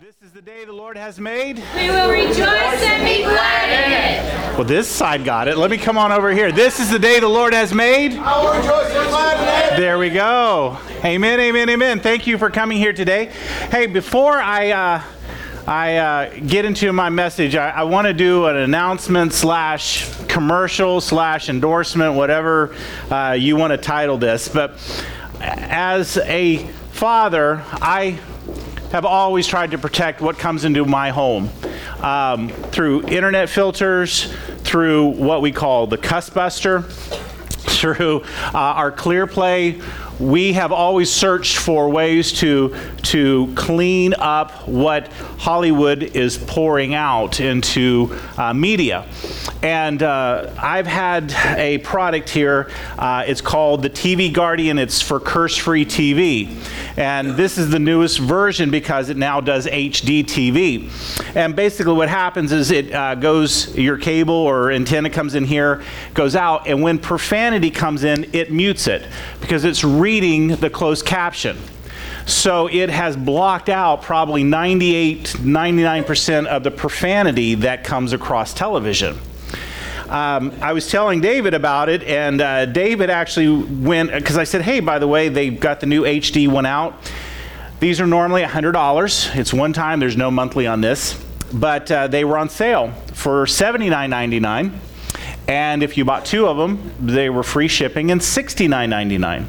This is the day the Lord has made. We will rejoice and be glad in it. Well, this side got it. Let me come on over here. This is the day the Lord has made. I will rejoice and be glad in it. There we go. Amen, amen, amen. Thank you for coming here today. Hey, before I get into my message, I want to do an announcement slash commercial slash endorsement, whatever you want to title this. But as a father, I have always tried to protect what comes into my home through internet filters, through what we call the Cuss Buster, through our ClearPlay. We have always searched for ways to clean up what Hollywood is pouring out into media. And I've had a product here. It's called the TV Guardian. It's for curse-free TV. And this is the newest version because it now does HD TV. And basically what happens is it goes, your cable or antenna comes in here, goes out, and when profanity comes in, it mutes it because it's reading the closed caption. So it has blocked out probably 98-99% of the profanity that comes across television. I was telling David about it, and David actually went, because I said, hey, by the way, they got the new HD one out. These are normally $100. It's one time. There's no monthly on this. But they were on sale for $79.99. And if you bought two of them, they were free shipping and $69.99.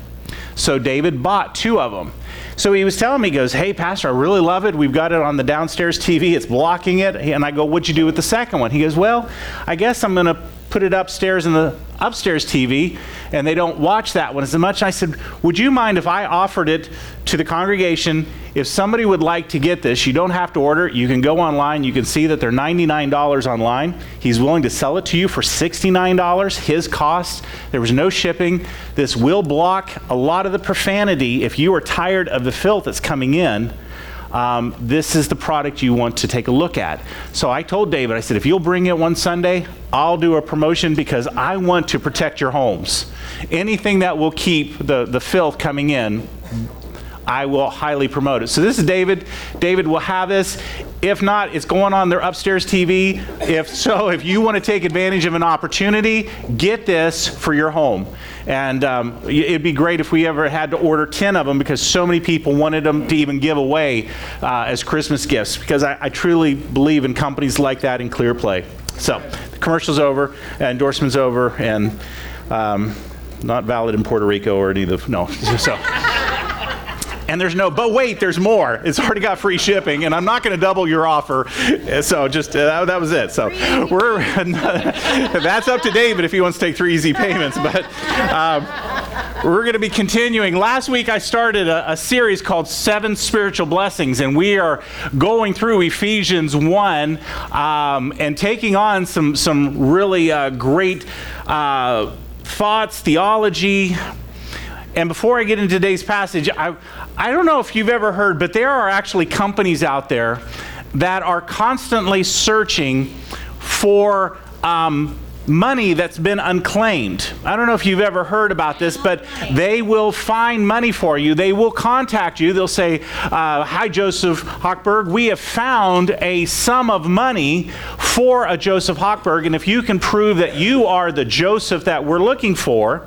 So David bought two of them. So he was telling me, he goes, hey, Pastor, I really love it. We've got it on the downstairs TV. It's blocking it. And I go, what'd you do with the second one? He goes, well, I guess I'm going to put it upstairs in the upstairs TV, and they don't watch that one as much. I said, would you mind if I offered it to the congregation? If somebody would like to get this, you don't have to order it. You can go online. You can see that they're $99 online. He's willing to sell it to you for $69, his cost. There was no shipping. This will block a lot of the profanity. If you are tired of the filth that's coming in, this is the product you want to take a look at. So I told David, I said, if you'll bring it one Sunday, I'll do a promotion because I want to protect your homes. Anything that will keep the filth coming in, I will highly promote it. So this is David. David will have this. If not, it's going on their upstairs TV. If you want to take advantage of an opportunity, get this for your home. And it'd be great if we ever had to order 10 of them because so many people wanted them to even give away as Christmas gifts, because I truly believe in companies like that in ClearPlay. So the commercial's over, endorsement's over, and not valid in Puerto Rico or any of the, no. So. And there's no, but wait, there's more. It's already got free shipping, and I'm not going to double your offer. So just, that was it. So that's up to David if he wants to take three easy payments. But we're going to be continuing. Last week, I started a series called 7 Spiritual Blessings, and we are going through Ephesians 1 and taking on some really great thoughts, theology. And before I get into today's passage, I don't know if you've ever heard, but there are actually companies out there that are constantly searching for money that's been unclaimed. I don't know if you've ever heard about this, but they will find money for you. They will contact you. They'll say, hi, Joseph Hochberg. We have found a sum of money for a Joseph Hochberg, and if you can prove that you are the Joseph that we're looking for,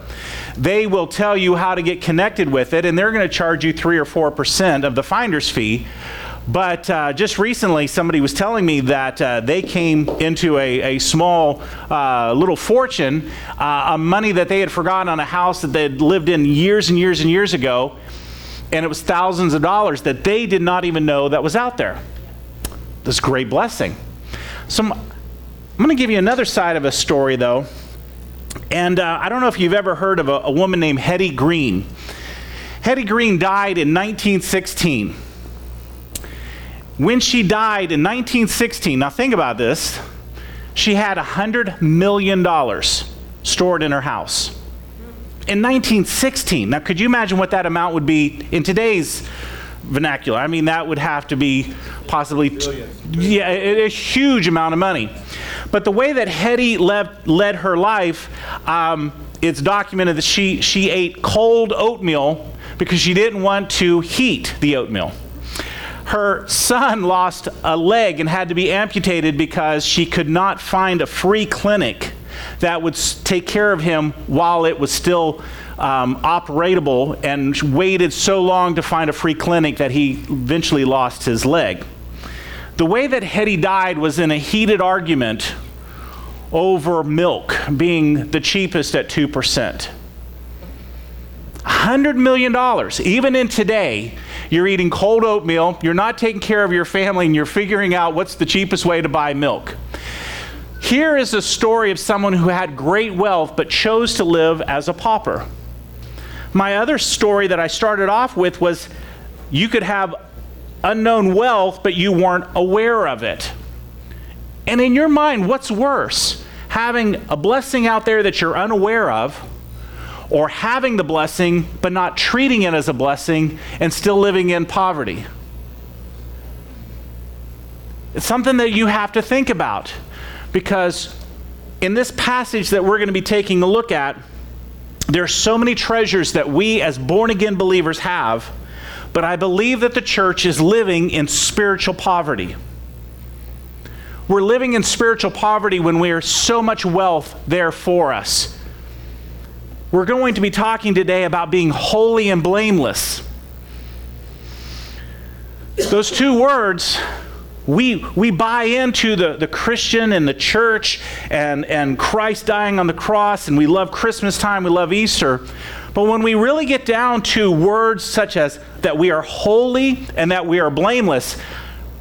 they will tell you how to get connected with it, and they're going to charge you 3 or 4% of the finder's fee. But just recently, somebody was telling me that they came into a small little fortune of money that they had forgotten on a house that they had lived in years and years and years ago, and it was thousands of dollars that they did not even know that was out there. This great blessing. So I'm going to give you another side of a story, though. And I don't know if you've ever heard of a woman named Hetty Green. Hetty Green died in 1916. When she died in 1916, now think about this, she had $100 million stored in her house. In 1916, now could you imagine what that amount would be in today's vernacular? I mean, that would have to be possibly, a huge amount of money. But the way that Hetty led her life, it's documented that she ate cold oatmeal because she didn't want to heat the oatmeal. her son lost a leg and had to be amputated because she could not find a free clinic that would take care of him while it was still operatable, and waited so long to find a free clinic that he eventually lost his leg. The way that Hetty died was in a heated argument over milk being the cheapest at 2%. $100 million, even in today, you're eating cold oatmeal, you're not taking care of your family, and you're figuring out what's the cheapest way to buy milk. Here is a story of someone who had great wealth but chose to live as a pauper. My other story that I started off with was you could have unknown wealth, but you weren't aware of it. And in your mind, what's worse? Having a blessing out there that you're unaware of, or having the blessing but not treating it as a blessing and still living in poverty? It's something that you have to think about. Because in this passage that we're going to be taking a look at, there are so many treasures that we as born-again believers have, but I believe that the church is living in spiritual poverty. We're living in spiritual poverty when we are so much wealth there for us. We're going to be talking today about being holy and blameless. Those two words, we buy into the Christian and the church and Christ dying on the cross, and we love Christmas time, we love Easter. But when we really get down to words such as that we are holy and that we are blameless,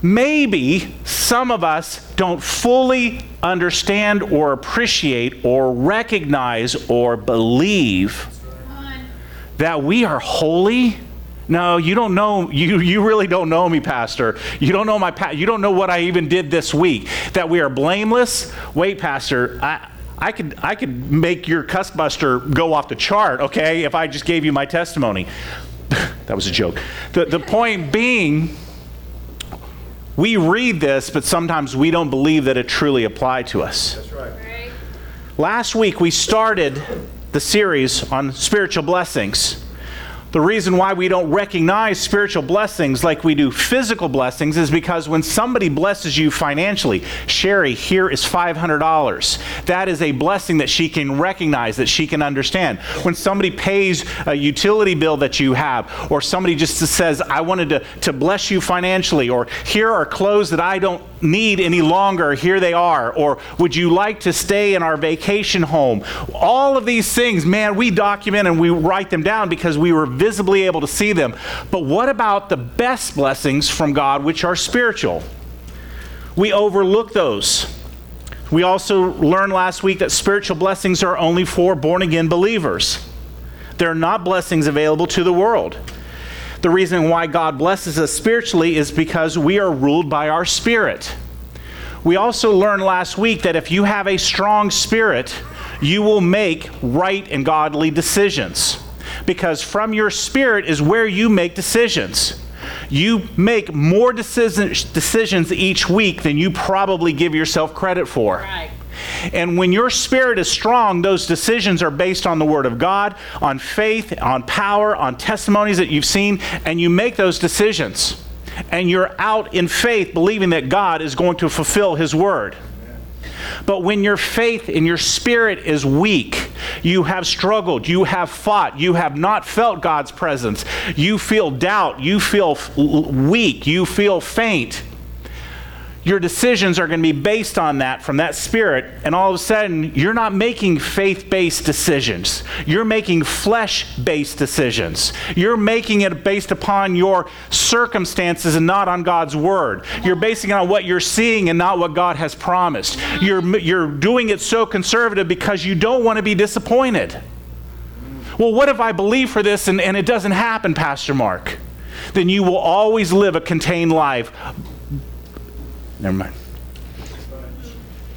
maybe some of us don't fully understand or appreciate or recognize or believe that we are holy. No, you don't know, you really don't know me, Pastor. You don't know my past. You don't know what I even did this week. That we are blameless. Wait, Pastor, I could make your Cuss Buster go off the chart, okay, if I just gave you my testimony. That was a joke. The point being, we read this, but sometimes we don't believe that it truly applied to us. That's right. Last week we started the series on spiritual blessings. The reason why we don't recognize spiritual blessings like we do physical blessings is because when somebody blesses you financially, Sherry, here is $500. That is a blessing that she can recognize, that she can understand. When somebody pays a utility bill that you have, or somebody just says, I wanted to bless you financially, or here are clothes that I don't need any longer, here they are, or would you like to stay in our vacation home? All of these things, man, we document and we write them down because we were visibly able to see them. But what about the best blessings from God, which are spiritual? We overlook those. We also learned last week that spiritual blessings are only for born-again believers. They're not blessings available to the world. The reason why God blesses us spiritually is because we are ruled by our spirit. We also learned last week that if you have a strong spirit, you will make right and godly decisions. Because from your spirit is where you make decisions. You make more decisions each week than you probably give yourself credit for. Right. And when your spirit is strong, those decisions are based on the Word of God, on faith, on power, on testimonies that you've seen, and you make those decisions. And you're out in faith believing that God is going to fulfill His Word. But when your faith and your spirit is weak, you have struggled, you have fought, you have not felt God's presence, you feel doubt, you feel weak, you feel faint. Your decisions are going to be based on that, from that spirit, and all of a sudden, you're not making faith-based decisions. You're making flesh-based decisions. You're making it based upon your circumstances and not on God's Word. You're basing it on what you're seeing and not what God has promised. You're doing it so conservative because you don't want to be disappointed. Well, what if I believe for this and it doesn't happen, Pastor Mark? Then you will always live a contained life. Never mind.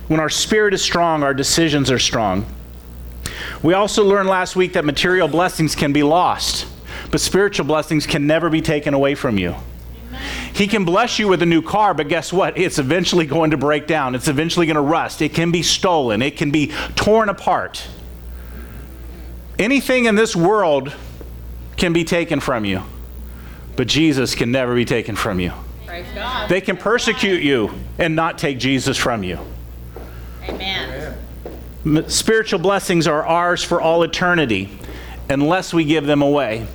When our spirit is strong, our decisions are strong. We also learned last week that material blessings can be lost, but spiritual blessings can never be taken away from you. Amen. He can bless you with a new car, but guess what? It's eventually going to break down. It's eventually going to rust. It can be stolen. It can be torn apart. Anything in this world can be taken from you, but Jesus can never be taken from you. Praise God. They can persecute you and not take Jesus from you. Amen. Spiritual blessings are ours for all eternity unless we give them away.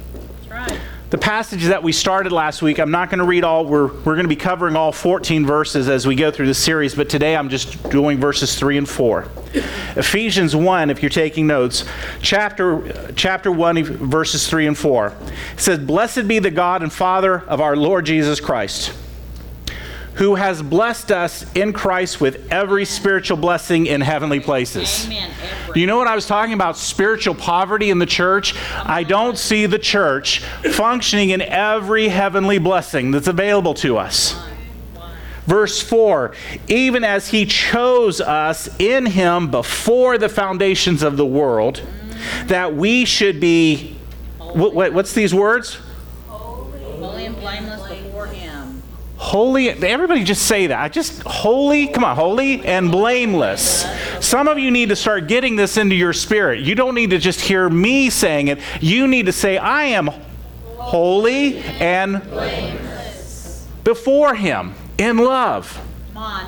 That's right. The passage that we started last week, I'm not going to read all. We're going to be covering all 14 verses as we go through this series, but today I'm just doing verses 3 and 4. Ephesians 1, if you're taking notes, chapter 1, verses 3 and 4. It says, "Blessed be the God and Father of our Lord Jesus Christ, who has blessed us in Christ with every spiritual blessing in heavenly places." Amen. You know what I was talking about? Spiritual poverty in the church. I don't see the church functioning in every heavenly blessing that's available to us. Verse 4, "Even as he chose us in him before the foundations of the world, that we should be," what's these words? Holy and blameless before him. Holy, everybody just say that. Holy and blameless. Some of you need to start getting this into your spirit. You don't need to just hear me saying it. You need to say, I am holy and blameless before him in love. Come on.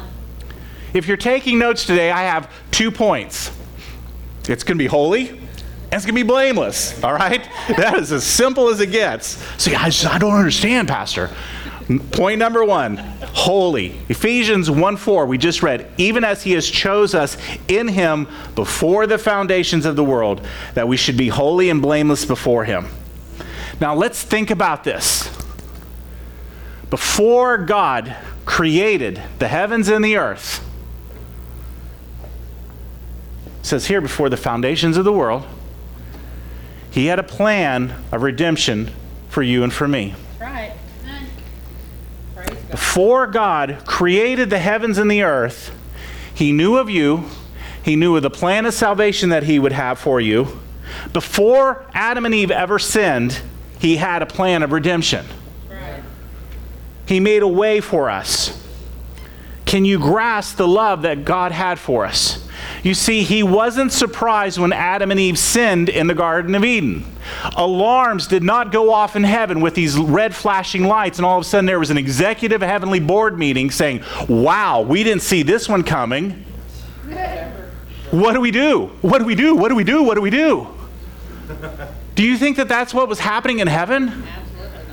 If you're taking notes today, I have 2 points. It's going to be holy. It's going to be blameless, all right? That is as simple as it gets. See, I don't understand, Pastor. Point number 1, holy. Ephesians 1:4, we just read, "Even as he has chose us in him before the foundations of the world, that we should be holy and blameless before him." Now let's think about this. Before God created the heavens and the earth, it says here, before the foundations of the world, he had a plan of redemption for you and for me. That's right. Before God created the heavens and the earth, he knew of you. He knew of the plan of salvation that he would have for you. Before Adam and Eve ever sinned, he had a plan of redemption. Right. He made a way for us. Can you grasp the love that God had for us? You see, he wasn't surprised when Adam and Eve sinned in the Garden of Eden. Alarms did not go off in heaven with these red flashing lights, and all of a sudden there was an executive heavenly board meeting saying, "Wow, we didn't see this one coming. What do we do? What do we do? What do we do? What do we do?" Do you think that that's what was happening in heaven?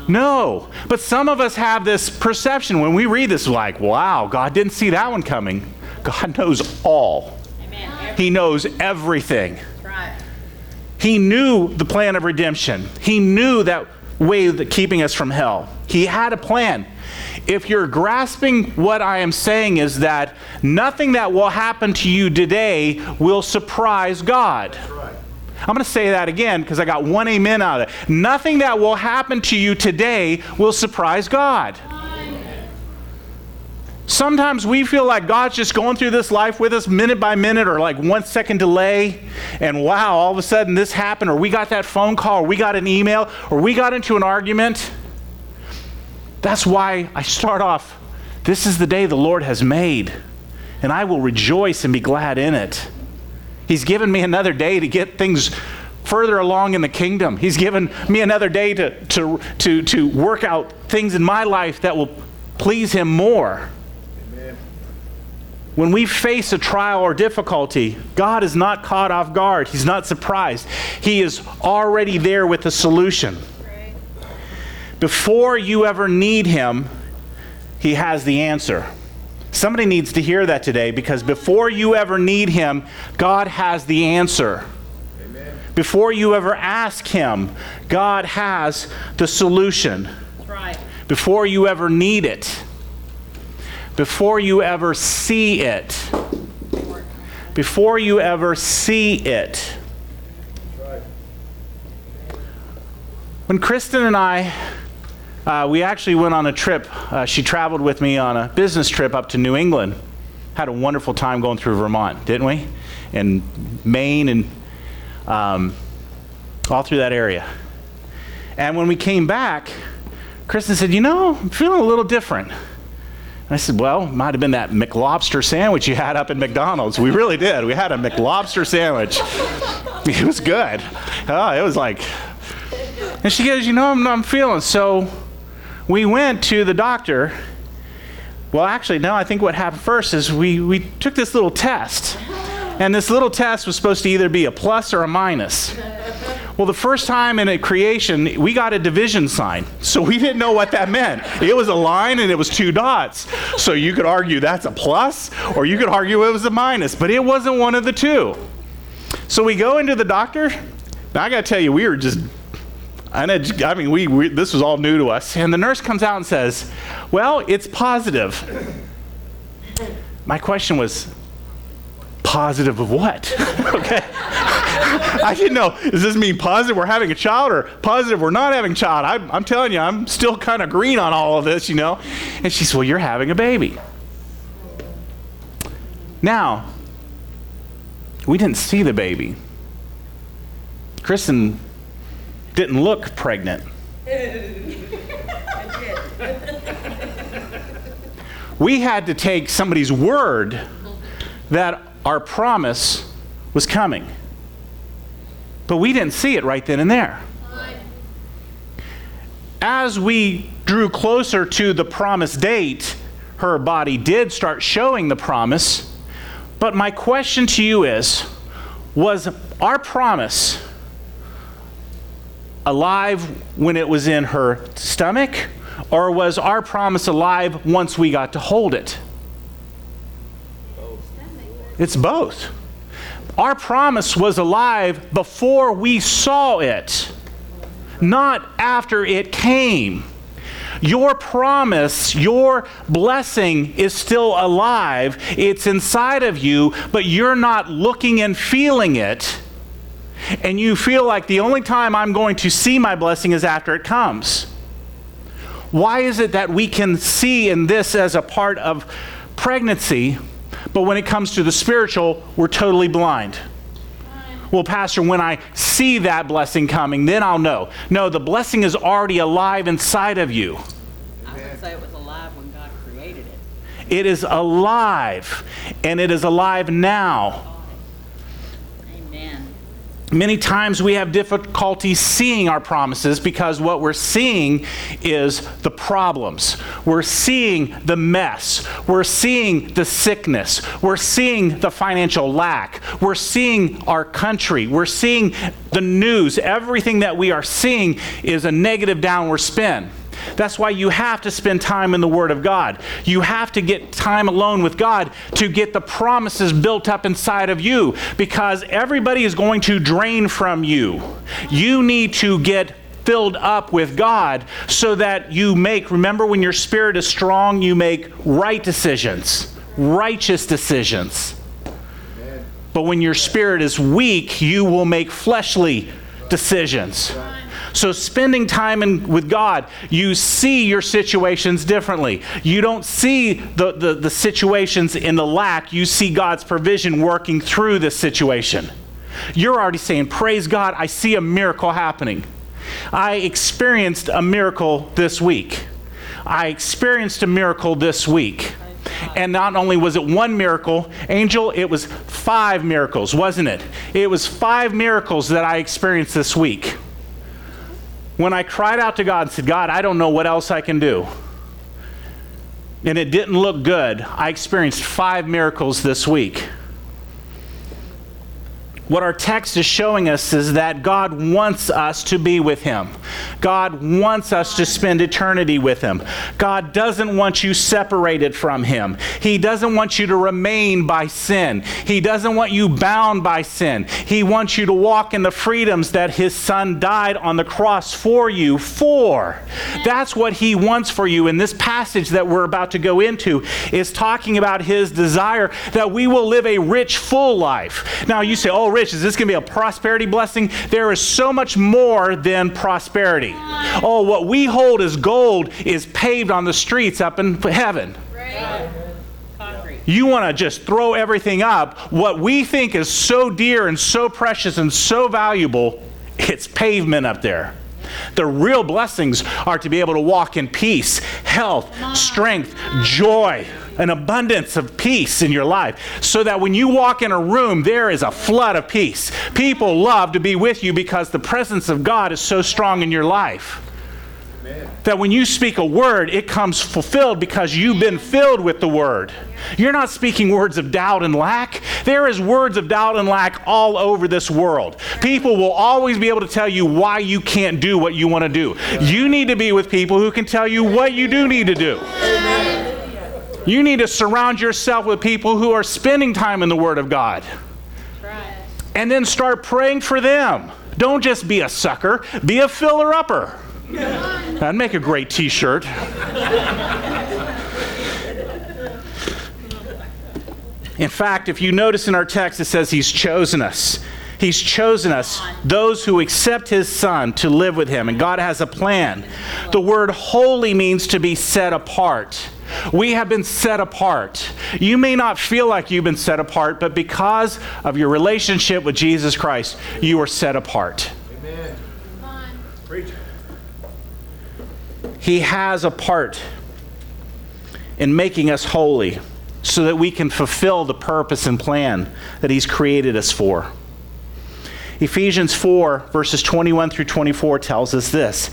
No. But some of us have this perception when we read this, like, wow, God didn't see that one coming. God knows all. He knows everything. Right. He knew the plan of redemption. He knew that way of keeping us from hell. He had a plan. If you're grasping what I am saying, is that nothing that will happen to you today will surprise God. That's right. I'm going to say that again because I got one amen out of it. Nothing that will happen to you today will surprise God. Sometimes we feel like God's just going through this life with us minute by minute, or like 1 second delay, and wow, all of a sudden this happened, or we got that phone call, or we got an email, or we got into an argument. That's why I start off, this is the day the Lord has made, and I will rejoice and be glad in it. He's given me another day to get things further along in the kingdom. He's given me another day to work out things in my life that will please him more. When we face a trial or difficulty, God is not caught off guard. He's not surprised. He is already there with a solution. Before you ever need him, he has the answer. Somebody needs to hear that today, because before you ever need him, God has the answer. Amen. Before you ever ask him, God has the solution. That's right. Before you ever need it. Before you ever see it. Before you ever see it. When Kristen and I, we actually went on a trip. She traveled with me on a business trip up to New England. Had a wonderful time going through Vermont, didn't we? And Maine and all through that area. And when we came back, Kristen said, "You know, I'm feeling a little different." I said, "Well, it might have been that McLobster sandwich you had up at McDonald's." We really did. We had a McLobster sandwich. It was good. Oh, it was like... And she goes, "You know, I'm feeling..." So we went to the doctor, Well, actually, no, I think what happened first is we took this little test. And this little test was supposed to either be a plus or a minus. Well, the first time in a creation, we got a division sign. So we didn't know what that meant. It was a line and it was two dots. So you could argue that's a plus, or you could argue it was a minus, but it wasn't one of the two. So we go into the doctor. Now, I got to tell you, we were just, I mean, this was all new to us. And the nurse comes out and says, well, it's positive. My question was, positive of what? Okay. I didn't know, does this mean positive we're having a child or positive we're not having a child? I'm telling you, I'm still kind of green on all of this, you know. And she said, well, you're having a baby. Now, we didn't see the baby. Kristen didn't look pregnant. We had to take somebody's word that our promise was coming. But we didn't see it right then and there. As we drew closer to the promise date, her body did start showing the promise. But my question to you is, was our promise alive when it was in her stomach, or was our promise alive once we got to hold it? It's both. Our promise was alive before we saw it, not after it came. Your promise, your blessing is still alive. It's inside of you, but you're not looking and feeling it. And you feel like the only time I'm going to see my blessing is after it comes. Why is it that we can see in this as a part of pregnancy, but when it comes to the spiritual, we're totally blind? Well, Pastor, when I see that blessing coming, then I'll know. No, the blessing is already alive inside of you. I would say it was alive when God created it. It is alive, and it is alive now. Amen. Many times we have difficulty seeing our promises because what we're seeing is the problems. We're seeing the mess. We're seeing the sickness. We're seeing the financial lack. We're seeing our country. We're seeing the news. Everything that we are seeing is a negative downward spin. That's why you have to spend time in the Word of God. You have to get time alone with God to get the promises built up inside of you, because everybody is going to drain from you. You need to get filled up with God so that you make, remember, when your spirit is strong, you make right decisions, righteous decisions. But when your spirit is weak, you will make fleshly decisions. So spending time with God, you see your situations differently. You don't see the situations in the lack. You see God's provision working through this situation. You're already saying, praise God, I see a miracle happening. I experienced a miracle this week. I experienced a miracle this week. And not only was it one miracle, Angel, it was 5 miracles, wasn't it? It was 5 miracles that I experienced this week. When I cried out to God and said, God, I don't know what else I can do, and it didn't look good, I experienced 5 miracles this week. What our text is showing us is that God wants us to be with Him. God wants us to spend eternity with Him. God doesn't want you separated from Him. He doesn't want you to remain by sin. He doesn't want you bound by sin. He wants you to walk in the freedoms that His Son died on the cross for you for. That's what He wants for you. And this passage that we're about to go into is talking about His desire that we will live a rich, full life. Now you say, oh, Rich, is this going to be a prosperity blessing? There is so much more than prosperity. Oh, what we hold as gold is paved on the streets up in heaven. Right. You want to just throw everything up. What we think is so dear and so precious and so valuable, it's pavement up there. The real blessings are to be able to walk in peace, health, strength, joy, an abundance of peace in your life, so that when you walk in a room, there is a flood of peace. People love to be with you because the presence of God is so strong in your life. Amen. That when you speak a word, it comes fulfilled because you've been filled with the word. You're not speaking words of doubt and lack. There is words of doubt and lack all over this world. People will always be able to tell you why you can't do what you want to do. You need to be with people who can tell you what you do need to do. You need to surround yourself with people who are spending time in the Word of God. And then start praying for them. Don't just be a sucker. Be a filler-upper. That'd make a great t-shirt. In fact, if you notice in our text, it says He's chosen us. He's chosen us, those who accept His Son, to live with Him. And God has a plan. The word holy means to be set apart. We have been set apart. You may not feel like you've been set apart, but because of your relationship with Jesus Christ, you are set apart. Amen. He has a part in making us holy so that we can fulfill the purpose and plan that He's created us for. Ephesians 4, verses 21 through 24 tells us this.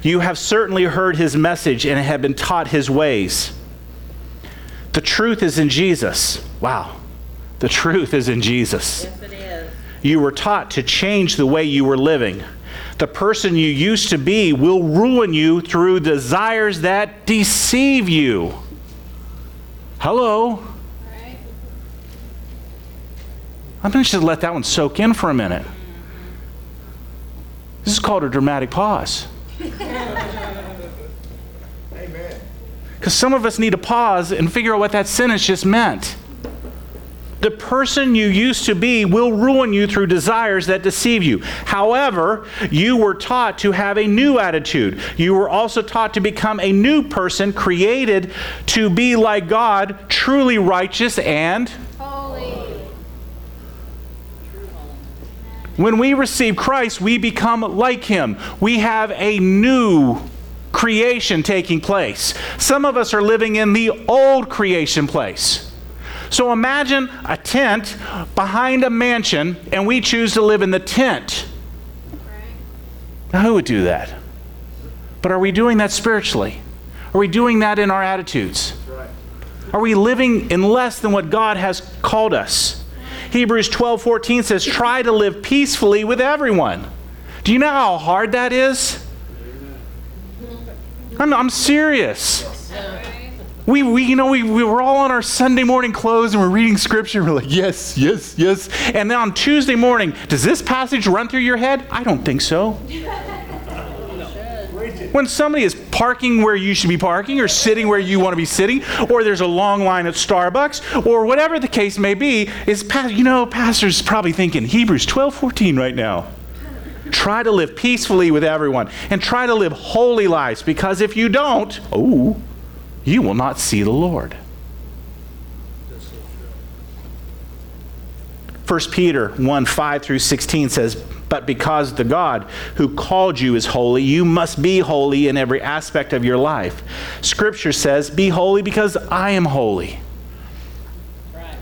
You have certainly heard His message and have been taught His ways. The truth is in Jesus. Wow. The truth is in Jesus. Yes, it is. You were taught to change the way you were living. The person you used to be will ruin you through desires that deceive you. Hello? Right. I'm going to just let that one soak in for a minute. This is called a dramatic pause. Amen. Because some of us need to pause and figure out what that sentence just meant. The person you used to be will ruin you through desires that deceive you. However, you were taught to have a new attitude. You were also taught to become a new person, created to be like God, truly righteous and holy. When we receive Christ, we become like Him. We have a new creation taking place. Some of us are living in the old creation place. So imagine a tent behind a mansion, and we choose to live in the tent. Now, who would do that? But are we doing that spiritually? Are we doing that in our attitudes? Are we living in less than what God has called us? Hebrews 12:14 says, try to live peacefully with everyone. Do you know how hard that is? I'm serious. We were all on our Sunday morning clothes and we're reading scripture. We're like, yes, yes, yes. And then on Tuesday morning, does this passage run through your head? I don't think so. When somebody is parking where you should be parking or sitting where you want to be sitting, or there's a long line at Starbucks or whatever the case may be, pastor's probably thinking Hebrews 12:14 right now. Try to live peacefully with everyone and try to live holy lives, because if you don't, you will not see the Lord. 1 Peter 1:5 through 16 says, but because the God who called you is holy, you must be holy in every aspect of your life. Scripture says, be holy because I am holy. Right.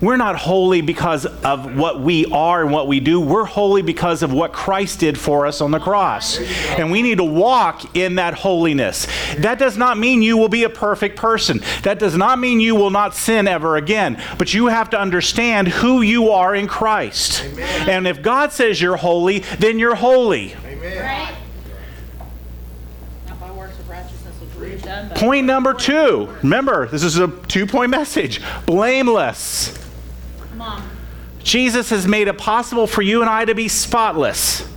We're not holy because of what we are and what we do. We're holy because of what Christ did for us on the cross. And we need to walk in that holiness. That does not mean you will be a perfect person. That does not mean you will not sin ever again. But you have to understand who you are in Christ. Amen. And if God says you're holy, then you're holy. Amen. Right? Not by works of righteousness which we have done. Point number 2. Remember, this is a 2-point message. Blameless. Come on. Jesus has made it possible for you and I to be spotless.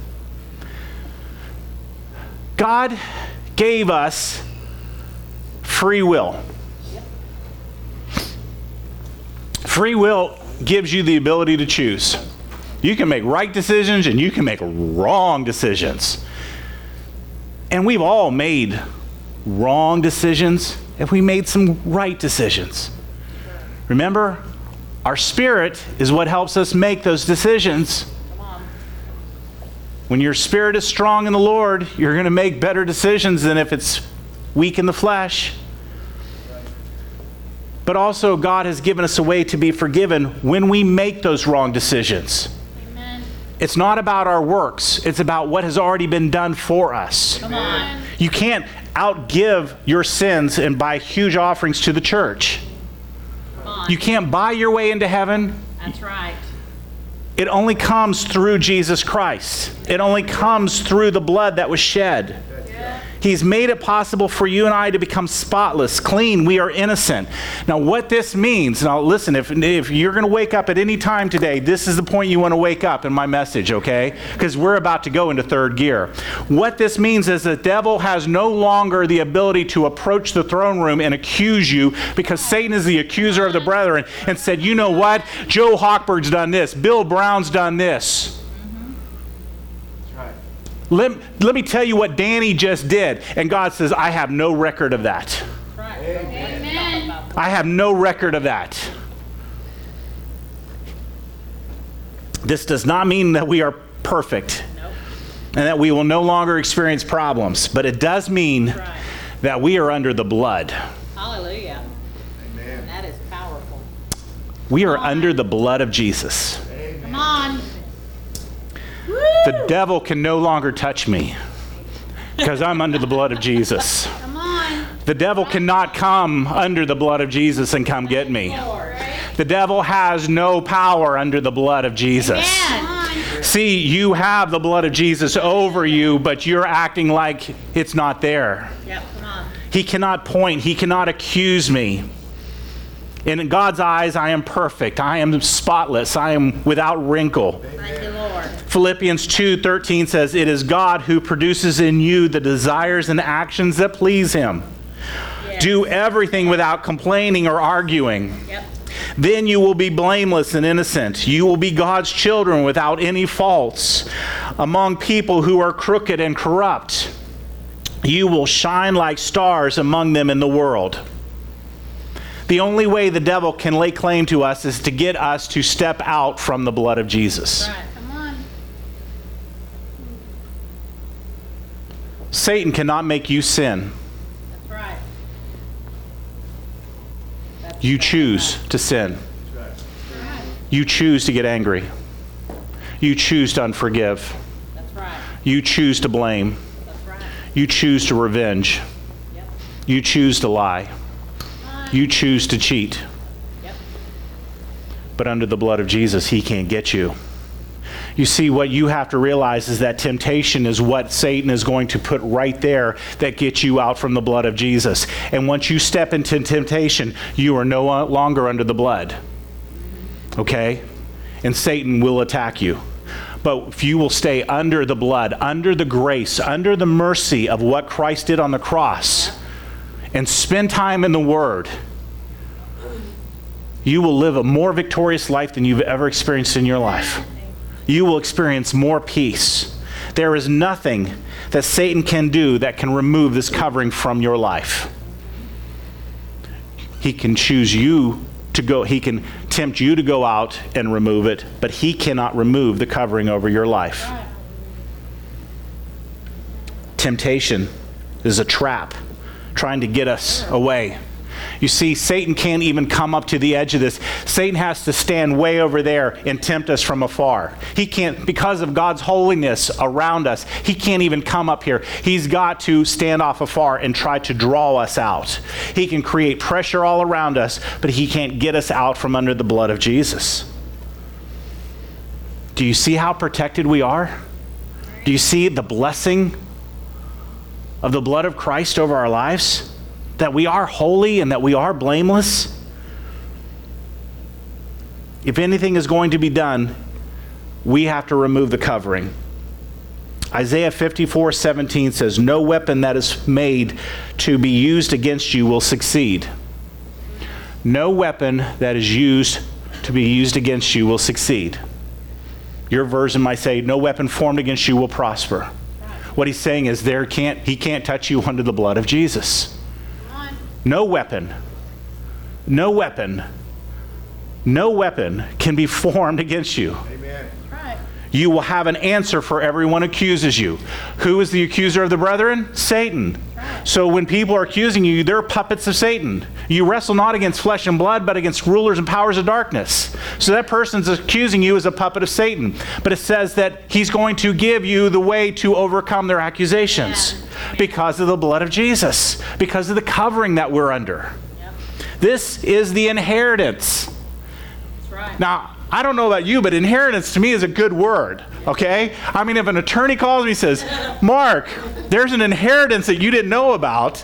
God gave us free will. Free will gives you the ability to choose. You can make right decisions and you can make wrong decisions. And we've all made wrong decisions, and we made some right decisions. Remember, our spirit is what helps us make those decisions. When your spirit is strong in the Lord, you're going to make better decisions than if it's weak in the flesh. But also, God has given us a way to be forgiven when we make those wrong decisions. Amen. It's not about our works. It's about what has already been done for us. Come on. You can't outgive your sins and buy huge offerings to the church. Come on. You can't buy your way into heaven. That's right. It only comes through Jesus Christ. It only comes through the blood that was shed. Yeah. He's made it possible for you and I to become spotless, clean. We are innocent. Now, what this means, now listen, if you're going to wake up at any time today, this is the point you want to wake up in my message, okay? Because we're about to go into third gear. What this means is the devil has no longer the ability to approach the throne room and accuse you, because Satan is the accuser of the brethren and said, you know what? Joe Hochberg's done this. Bill Brown's done this. Let me tell you what Danny just did. And God says, I have no record of that. Amen. I have no record of that. This does not mean that we are perfect. Nope. And that we will no longer experience problems. But it does mean that we are under the blood. Hallelujah. Amen. That is powerful. We are under the blood of Jesus. Amen. Come on. The devil can no longer touch me because I'm under the blood of Jesus. Come on. The devil cannot come under the blood of Jesus and come get me. The devil has no power under the blood of Jesus. See, you have the blood of Jesus over you, but you're acting like it's not there. He cannot point. He cannot accuse me. And in God's eyes, I am perfect. I am spotless. I am without wrinkle. Thank you, Lord. Philippians 2:13 says, it is God who produces in you the desires and actions that please him. Yes. Do everything without complaining or arguing. Yep. Then you will be blameless and innocent. You will be God's children without any faults among people who are crooked and corrupt. You will shine like stars among them in the world. The only way the devil can lay claim to us is to get us to step out from the blood of Jesus. Right. Come on. Satan cannot make you sin. That's right. That's you choose to sin. That's right. You choose to get angry. You choose to unforgive. That's right. You choose to blame. That's right. You choose to revenge. Yep. You choose to lie. You choose to cheat. Yep. But under the blood of Jesus, he can't get you. You see, what you have to realize is that temptation is what Satan is going to put right there that gets you out from the blood of Jesus. And once you step into temptation, you are no longer under the blood. Okay? And Satan will attack you. But if you will stay under the blood, under the grace, under the mercy of what Christ did on the cross, yep, and spend time in the Word, you will live a more victorious life than you've ever experienced in your life. You will experience more peace. There is nothing that Satan can do that can remove this covering from your life. He can choose you to go, he can tempt you to go out and remove it, but he cannot remove the covering over your life. Temptation is a trap, trying to get us away. You see, Satan can't even come up to the edge of this. Satan has to stand way over there and tempt us from afar. He can't, because of God's holiness around us, he can't even come up here. He's got to stand off afar and try to draw us out. He can create pressure all around us, but he can't get us out from under the blood of Jesus. Do you see how protected we are? Do you see the blessing of the blood of Christ over our lives, that we are holy and that we are blameless? If anything is going to be done, we have to remove the covering. Isaiah 54:17 says, no weapon that is made to be used against you will succeed. No weapon that is used to be used against you will succeed. Your version might say, no weapon formed against you will prosper. What he's saying is he can't touch you under the blood of Jesus. No weapon can be formed against you. Amen. Right. you will have an answer for everyone who accuses you. Who is the accuser of the brethren? Satan. So when people are accusing you, they're puppets of Satan. You wrestle not against flesh and blood, but against rulers and powers of darkness. So that person's accusing you as a puppet of Satan. But it says that he's going to give you the way to overcome their accusations because of the blood of Jesus, because of the covering that we're under. Yep. This is the inheritance. That's right. Now, I don't know about you, but inheritance to me is a good word, okay? I mean, if an attorney calls me and says, Mark, there's an inheritance that you didn't know about,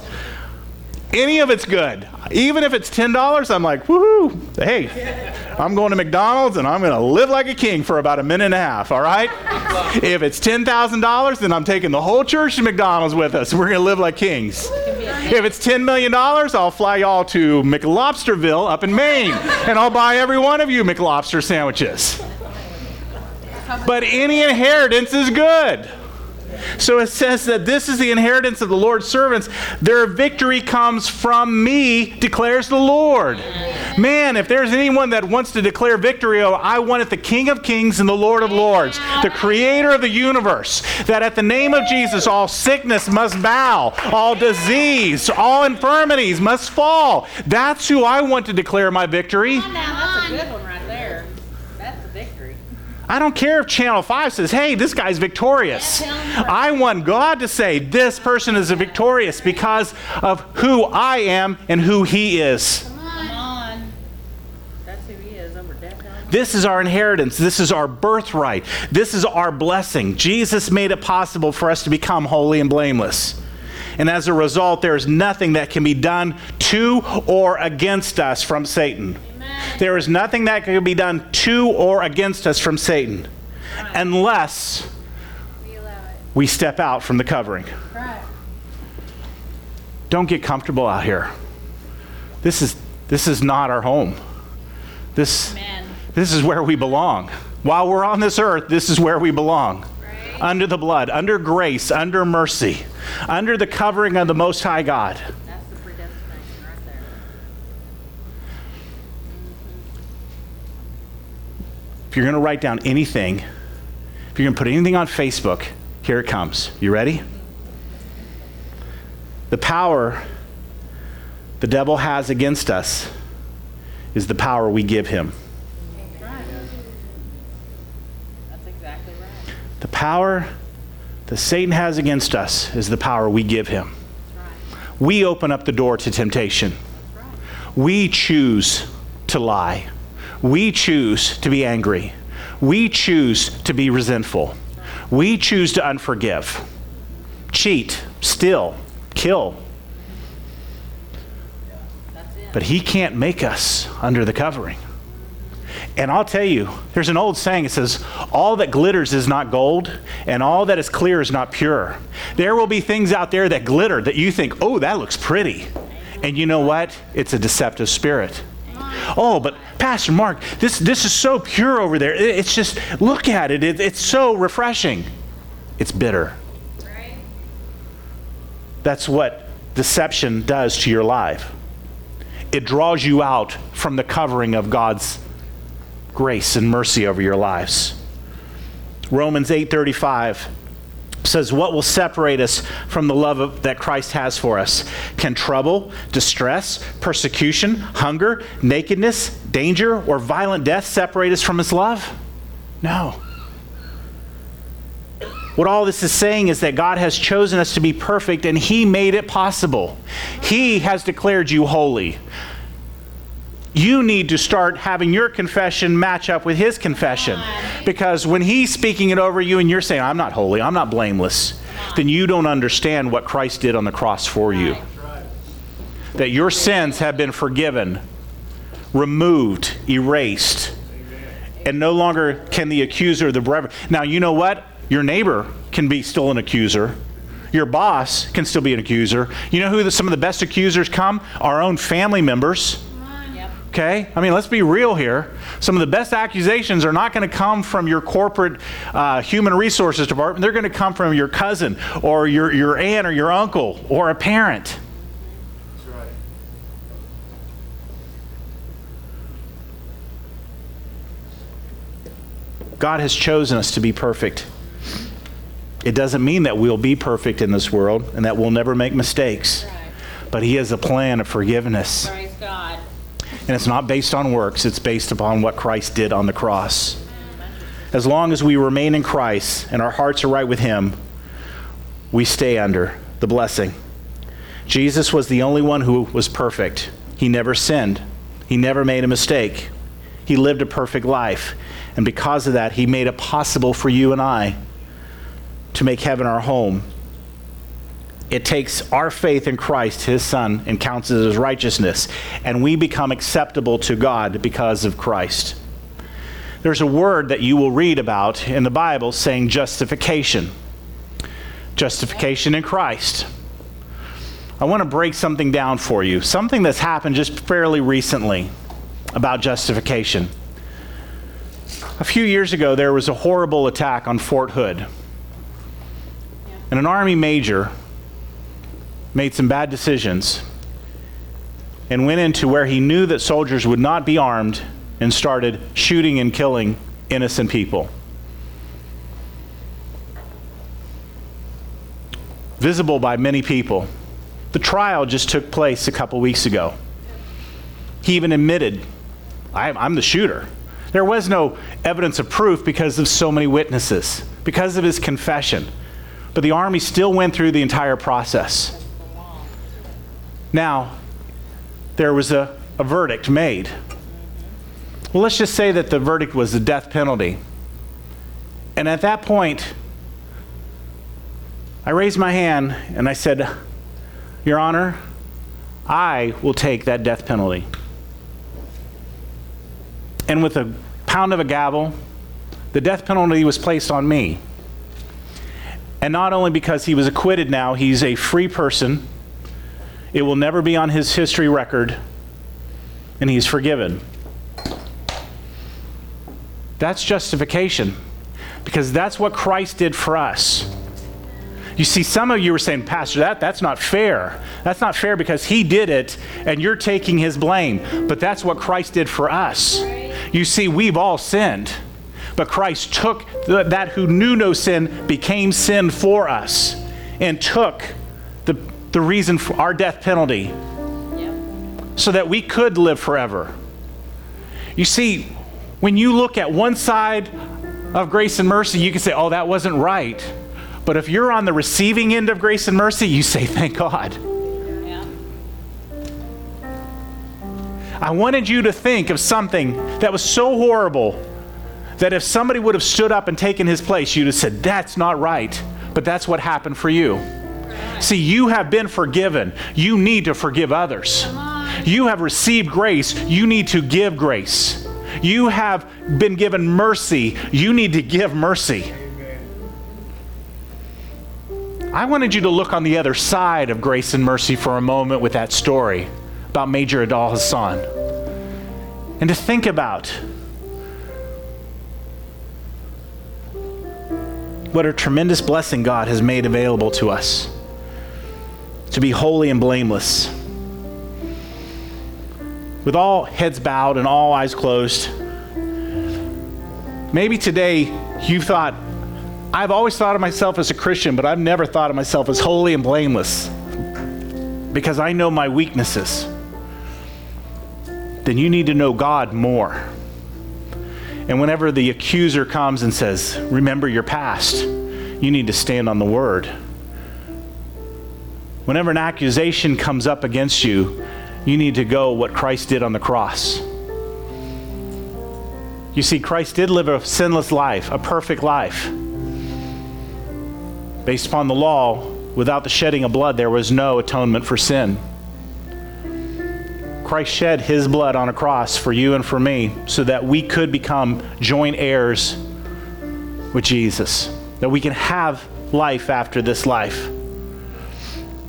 any of it's good. Even if it's $10, I'm like, woohoo, hey, I'm going to McDonald's and I'm going to live like a king for about a minute and a half, all right? If it's $10,000, then I'm taking the whole church to McDonald's with us. We're going to live like kings. If it's $10 million, I'll fly y'all to McLobsterville up in Maine, and I'll buy every one of you McLobster sandwiches. But any inheritance is good. So it says that this is the inheritance of the Lord's servants. Their victory comes from me, declares the Lord. Man, if there's anyone that wants to declare victory, oh, I want it the King of Kings and the Lord of Lords, the creator of the universe, that at the name of Jesus, all sickness must bow, all disease, all infirmities must fall. That's who I want to declare my victory. That's a good one right there. That's a victory. I don't care if Channel 5 says, hey, this guy's victorious. I want God to say, this person is a victorious because of who I am and who he is. This is our inheritance. This is our birthright. This is our blessing. Jesus made it possible for us to become holy and blameless. And as a result, there is nothing that can be done to or against us from Satan. There is nothing that can be done to or against us from Satan unless we step out from the covering. Right. Don't get comfortable out here. This is not our home. This is where we belong. While we're on this earth, this is where we belong. Right. Under the blood, under grace, under mercy, under the covering of the Most High God. If you're going to write down anything, if you're going to put anything on Facebook, here it comes. You ready? The power the devil has against us is the power we give him. That's exactly right. The power that Satan has against us is the power we give him. That's right. We open up the door to temptation. That's right. We choose to lie. We choose to be angry. We choose to be resentful. We choose to unforgive, cheat, steal, kill. But he can't make us under the covering. And I'll tell you, there's an old saying, it says, all that glitters is not gold, and all that is clear is not pure. There will be things out there that glitter that you think, oh, that looks pretty. And you know what? It's a deceptive spirit. Oh, but Pastor Mark, this is so pure over there. It's just, look at it. It's so refreshing. It's bitter. Right. That's what deception does to your life. It draws you out from the covering of God's grace and mercy over your lives. Romans 8:35 says, what will separate us from the love that Christ has for us? Can trouble, distress, persecution, hunger, nakedness, danger, or violent death separate us from his love? No. What all this is saying is that God has chosen us to be perfect, and he made it possible. He has declared you holy. You need to start having your confession match up with his confession. Because when he's speaking it over you and you're saying, I'm not holy, I'm not blameless, then you don't understand what Christ did on the cross for you. That your sins have been forgiven, removed, erased, and no longer can the accuser of the brethren. Now, you know what? Your neighbor can be still an accuser. Your boss can still be an accuser. You know who some of the best accusers come? Our own family members. Okay? I mean, let's be real here. Some of the best accusations are not going to come from your corporate human resources department. They're going to come from your cousin or your aunt or your uncle or a parent. That's right. God has chosen us to be perfect. It doesn't mean that we'll be perfect in this world and that we'll never make mistakes. Right. But he has a plan of forgiveness. Praise God. And it's not based on works. It's based upon what Christ did on the cross. As long as we remain in Christ and our hearts are right with him, we stay under the blessing. Jesus was the only one who was perfect. He never sinned. He never made a mistake. He lived a perfect life. And because of that, he made it possible for you and I to make heaven our home. It takes our faith in Christ, his son, and counts it as righteousness. And we become acceptable to God because of Christ. There's a word that you will read about in the Bible saying justification. Justification in Christ. I want to break something down for you. Something that's happened just fairly recently about justification. A few years ago, there was a horrible attack on Fort Hood. And an army major made some bad decisions and went into where he knew that soldiers would not be armed and started shooting and killing innocent people. Visible by many people. The trial just took place a couple weeks ago. He even admitted, I'm the shooter. There was no evidence of proof because of so many witnesses, because of his confession. But the army still went through the entire process. Now, there was a verdict made. Well, let's just say that the verdict was the death penalty. And at that point, I raised my hand and I said, Your Honor, I will take that death penalty. And with a pound of a gavel, the death penalty was placed on me. And not only because he was acquitted now, he's a free person. It will never be on his history record, and he's forgiven. That's justification, because that's what Christ did for us. You see, some of you were saying, Pastor, that's not fair. That's not fair because he did it, and you're taking his blame. But that's what Christ did for us. You see, we've all sinned, but Christ took that who knew no sin, became sin for us, and took the reason for our death penalty, yeah, so that we could live forever. You see, when you look at one side of grace and mercy, you can say, oh, that wasn't right. But if you're on the receiving end of grace and mercy, you say, thank God. Yeah. I wanted you to think of something that was so horrible that if somebody would have stood up and taken his place, you'd have said, that's not right. But that's what happened for you. See, you have been forgiven. You need to forgive others. You have received grace. You need to give grace. You have been given mercy. You need to give mercy. I wanted you to look on the other side of grace and mercy for a moment with that story about Major Adal Hassan, and to think about what a tremendous blessing God has made available to us. To be holy and blameless. With all heads bowed and all eyes closed. Maybe today you thought, I've always thought of myself as a Christian, but I've never thought of myself as holy and blameless because I know my weaknesses. Then you need to know God more. And whenever the accuser comes and says, remember your past, you need to stand on the word. Whenever an accusation comes up against you, you need to go what Christ did on the cross. You see, Christ did live a sinless life, a perfect life. Based upon the law, without the shedding of blood, there was no atonement for sin. Christ shed his blood on a cross for you and for me so that we could become joint heirs with Jesus, that we can have life after this life.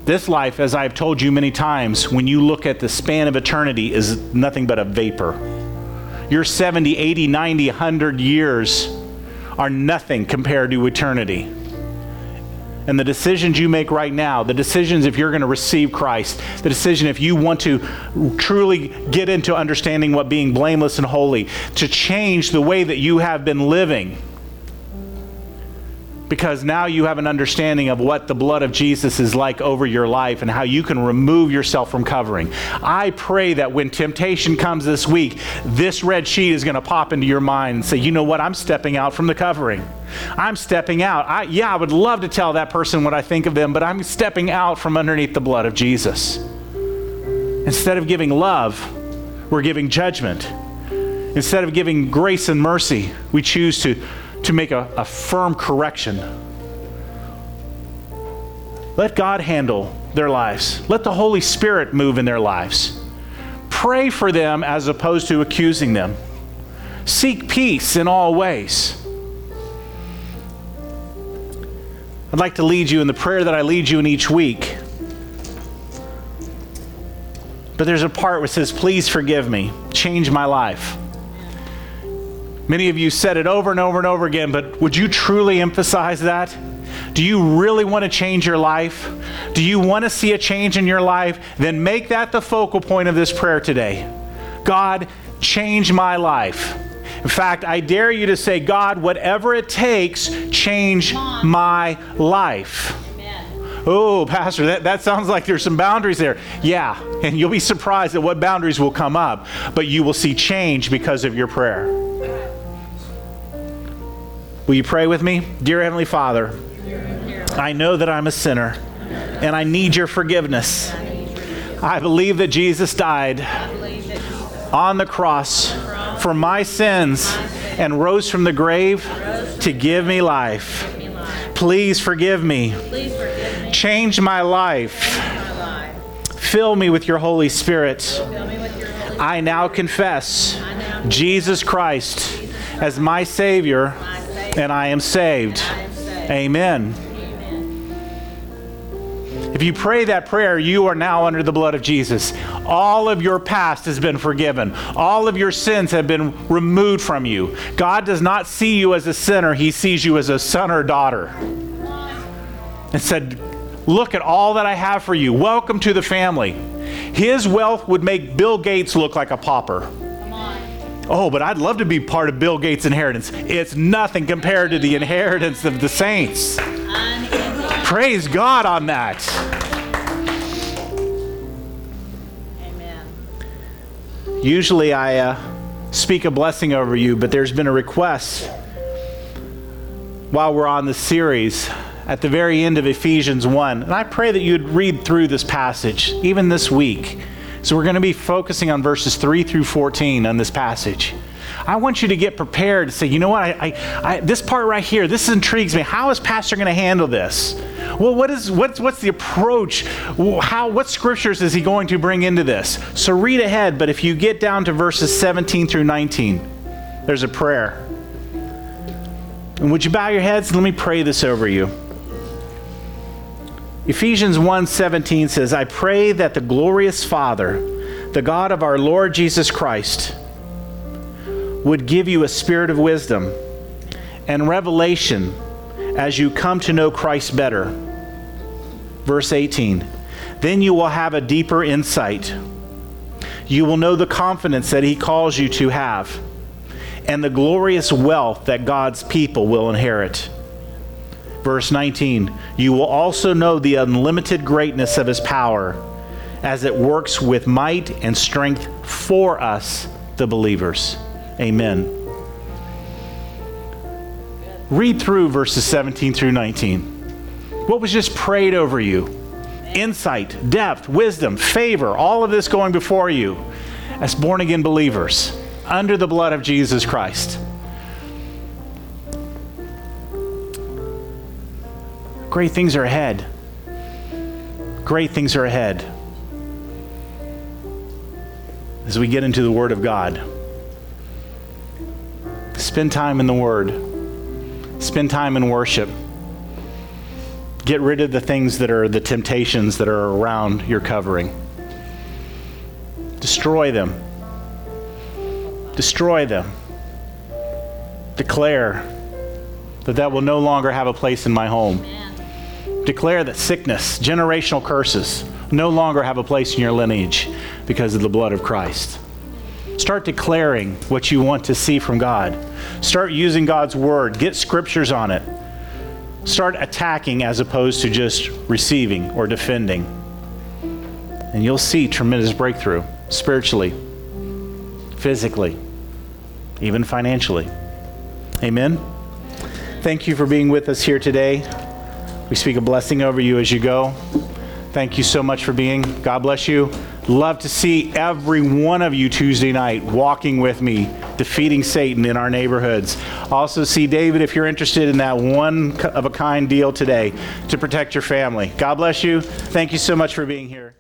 This life, as I've told you many times, when you look at the span of eternity, is nothing but a vapor. Your 70, 80, 90, 100 years are nothing compared to eternity. And the decisions you make right now, the decisions if you're going to receive Christ, the decision if you want to truly get into understanding what being blameless and holy, to change the way that you have been living. Because now you have an understanding of what the blood of Jesus is like over your life and how you can remove yourself from covering. I pray that when temptation comes this week, this red sheet is going to pop into your mind and say, you know what, I'm stepping out from the covering. I'm stepping out. I would love to tell that person what I think of them, but I'm stepping out from underneath the blood of Jesus. Instead of giving love, we're giving judgment. Instead of giving grace and mercy, we choose to make a firm correction. Let God handle their lives. Let the Holy Spirit move in their lives. Pray for them as opposed to accusing them. Seek peace in all ways. I'd like to lead you in the prayer that I lead you in each week. But there's a part which says, please forgive me, change my life. Many of you said it over and over and over again, but would you truly emphasize that? Do you really want to change your life? Do you want to see a change in your life? Then make that the focal point of this prayer today. God, change my life. In fact, I dare you to say, God, whatever it takes, change my life. Oh, Pastor, that sounds like there's some boundaries there. Yeah, and you'll be surprised at what boundaries will come up, but you will see change because of your prayer. Will you pray with me? Dear Heavenly Father, I know that I'm a sinner and I need your forgiveness. I believe that Jesus died on the cross for my sins and rose from the grave to give me life. Please forgive me. Change my life. Fill me with your Holy Spirit. I now confess Jesus Christ as my Savior. And I am saved. Amen. If you pray that prayer, you are now under the blood of Jesus. All of your past has been forgiven. All of your sins have been removed from you. God does not see you as a sinner. He sees you as a son or daughter. And said, look at all that I have for you. Welcome to the family. His wealth would make Bill Gates look like a pauper. Oh, but I'd love to be part of Bill Gates' inheritance. It's nothing compared to the inheritance of the saints. Praise God on that. Amen. Usually I speak a blessing over you, but there's been a request while we're on this series at the very end of Ephesians 1. And I pray that you'd read through this passage, even this week. So we're going to be focusing on verses 3 through 14 on this passage. I want you to get prepared to say, you know what, this part right here, this intrigues me. How is Pastor going to handle this? Well, what's the approach? What scriptures is he going to bring into this? So read ahead, but if you get down to verses 17 through 19, there's a prayer. And would you bow your heads and let me pray this over you. Ephesians 1:17 says, I pray that the glorious Father, the God of our Lord Jesus Christ, would give you a spirit of wisdom and revelation as you come to know Christ better. Verse 18, then you will have a deeper insight. You will know the confidence that he calls you to have and the glorious wealth that God's people will inherit. Verse 19, you will also know the unlimited greatness of his power as it works with might and strength for us, the believers. Amen. Read through verses 17 through 19. What was just prayed over you? Insight, depth, wisdom, favor, all of this going before you as born-again believers under the blood of Jesus Christ. Great things are ahead. Great things are ahead. As we get into the Word of God, spend time in the Word. Spend time in worship. Get rid of the things that are the temptations that are around your covering. Destroy them. Destroy them. Declare that will no longer have a place in my home. Declare that sickness, generational curses, no longer have a place in your lineage because of the blood of Christ. Start declaring what you want to see from God. Start using God's word. Get scriptures on it. Start attacking as opposed to just receiving or defending. And you'll see tremendous breakthrough spiritually, physically, even financially. Amen. Thank you for being with us here today. We speak a blessing over you as you go. Thank you so much for being. God bless you. Love to see every one of you Tuesday night walking with me, defeating Satan in our neighborhoods. Also see David if you're interested in that one of a kind deal today to protect your family. God bless you. Thank you so much for being here.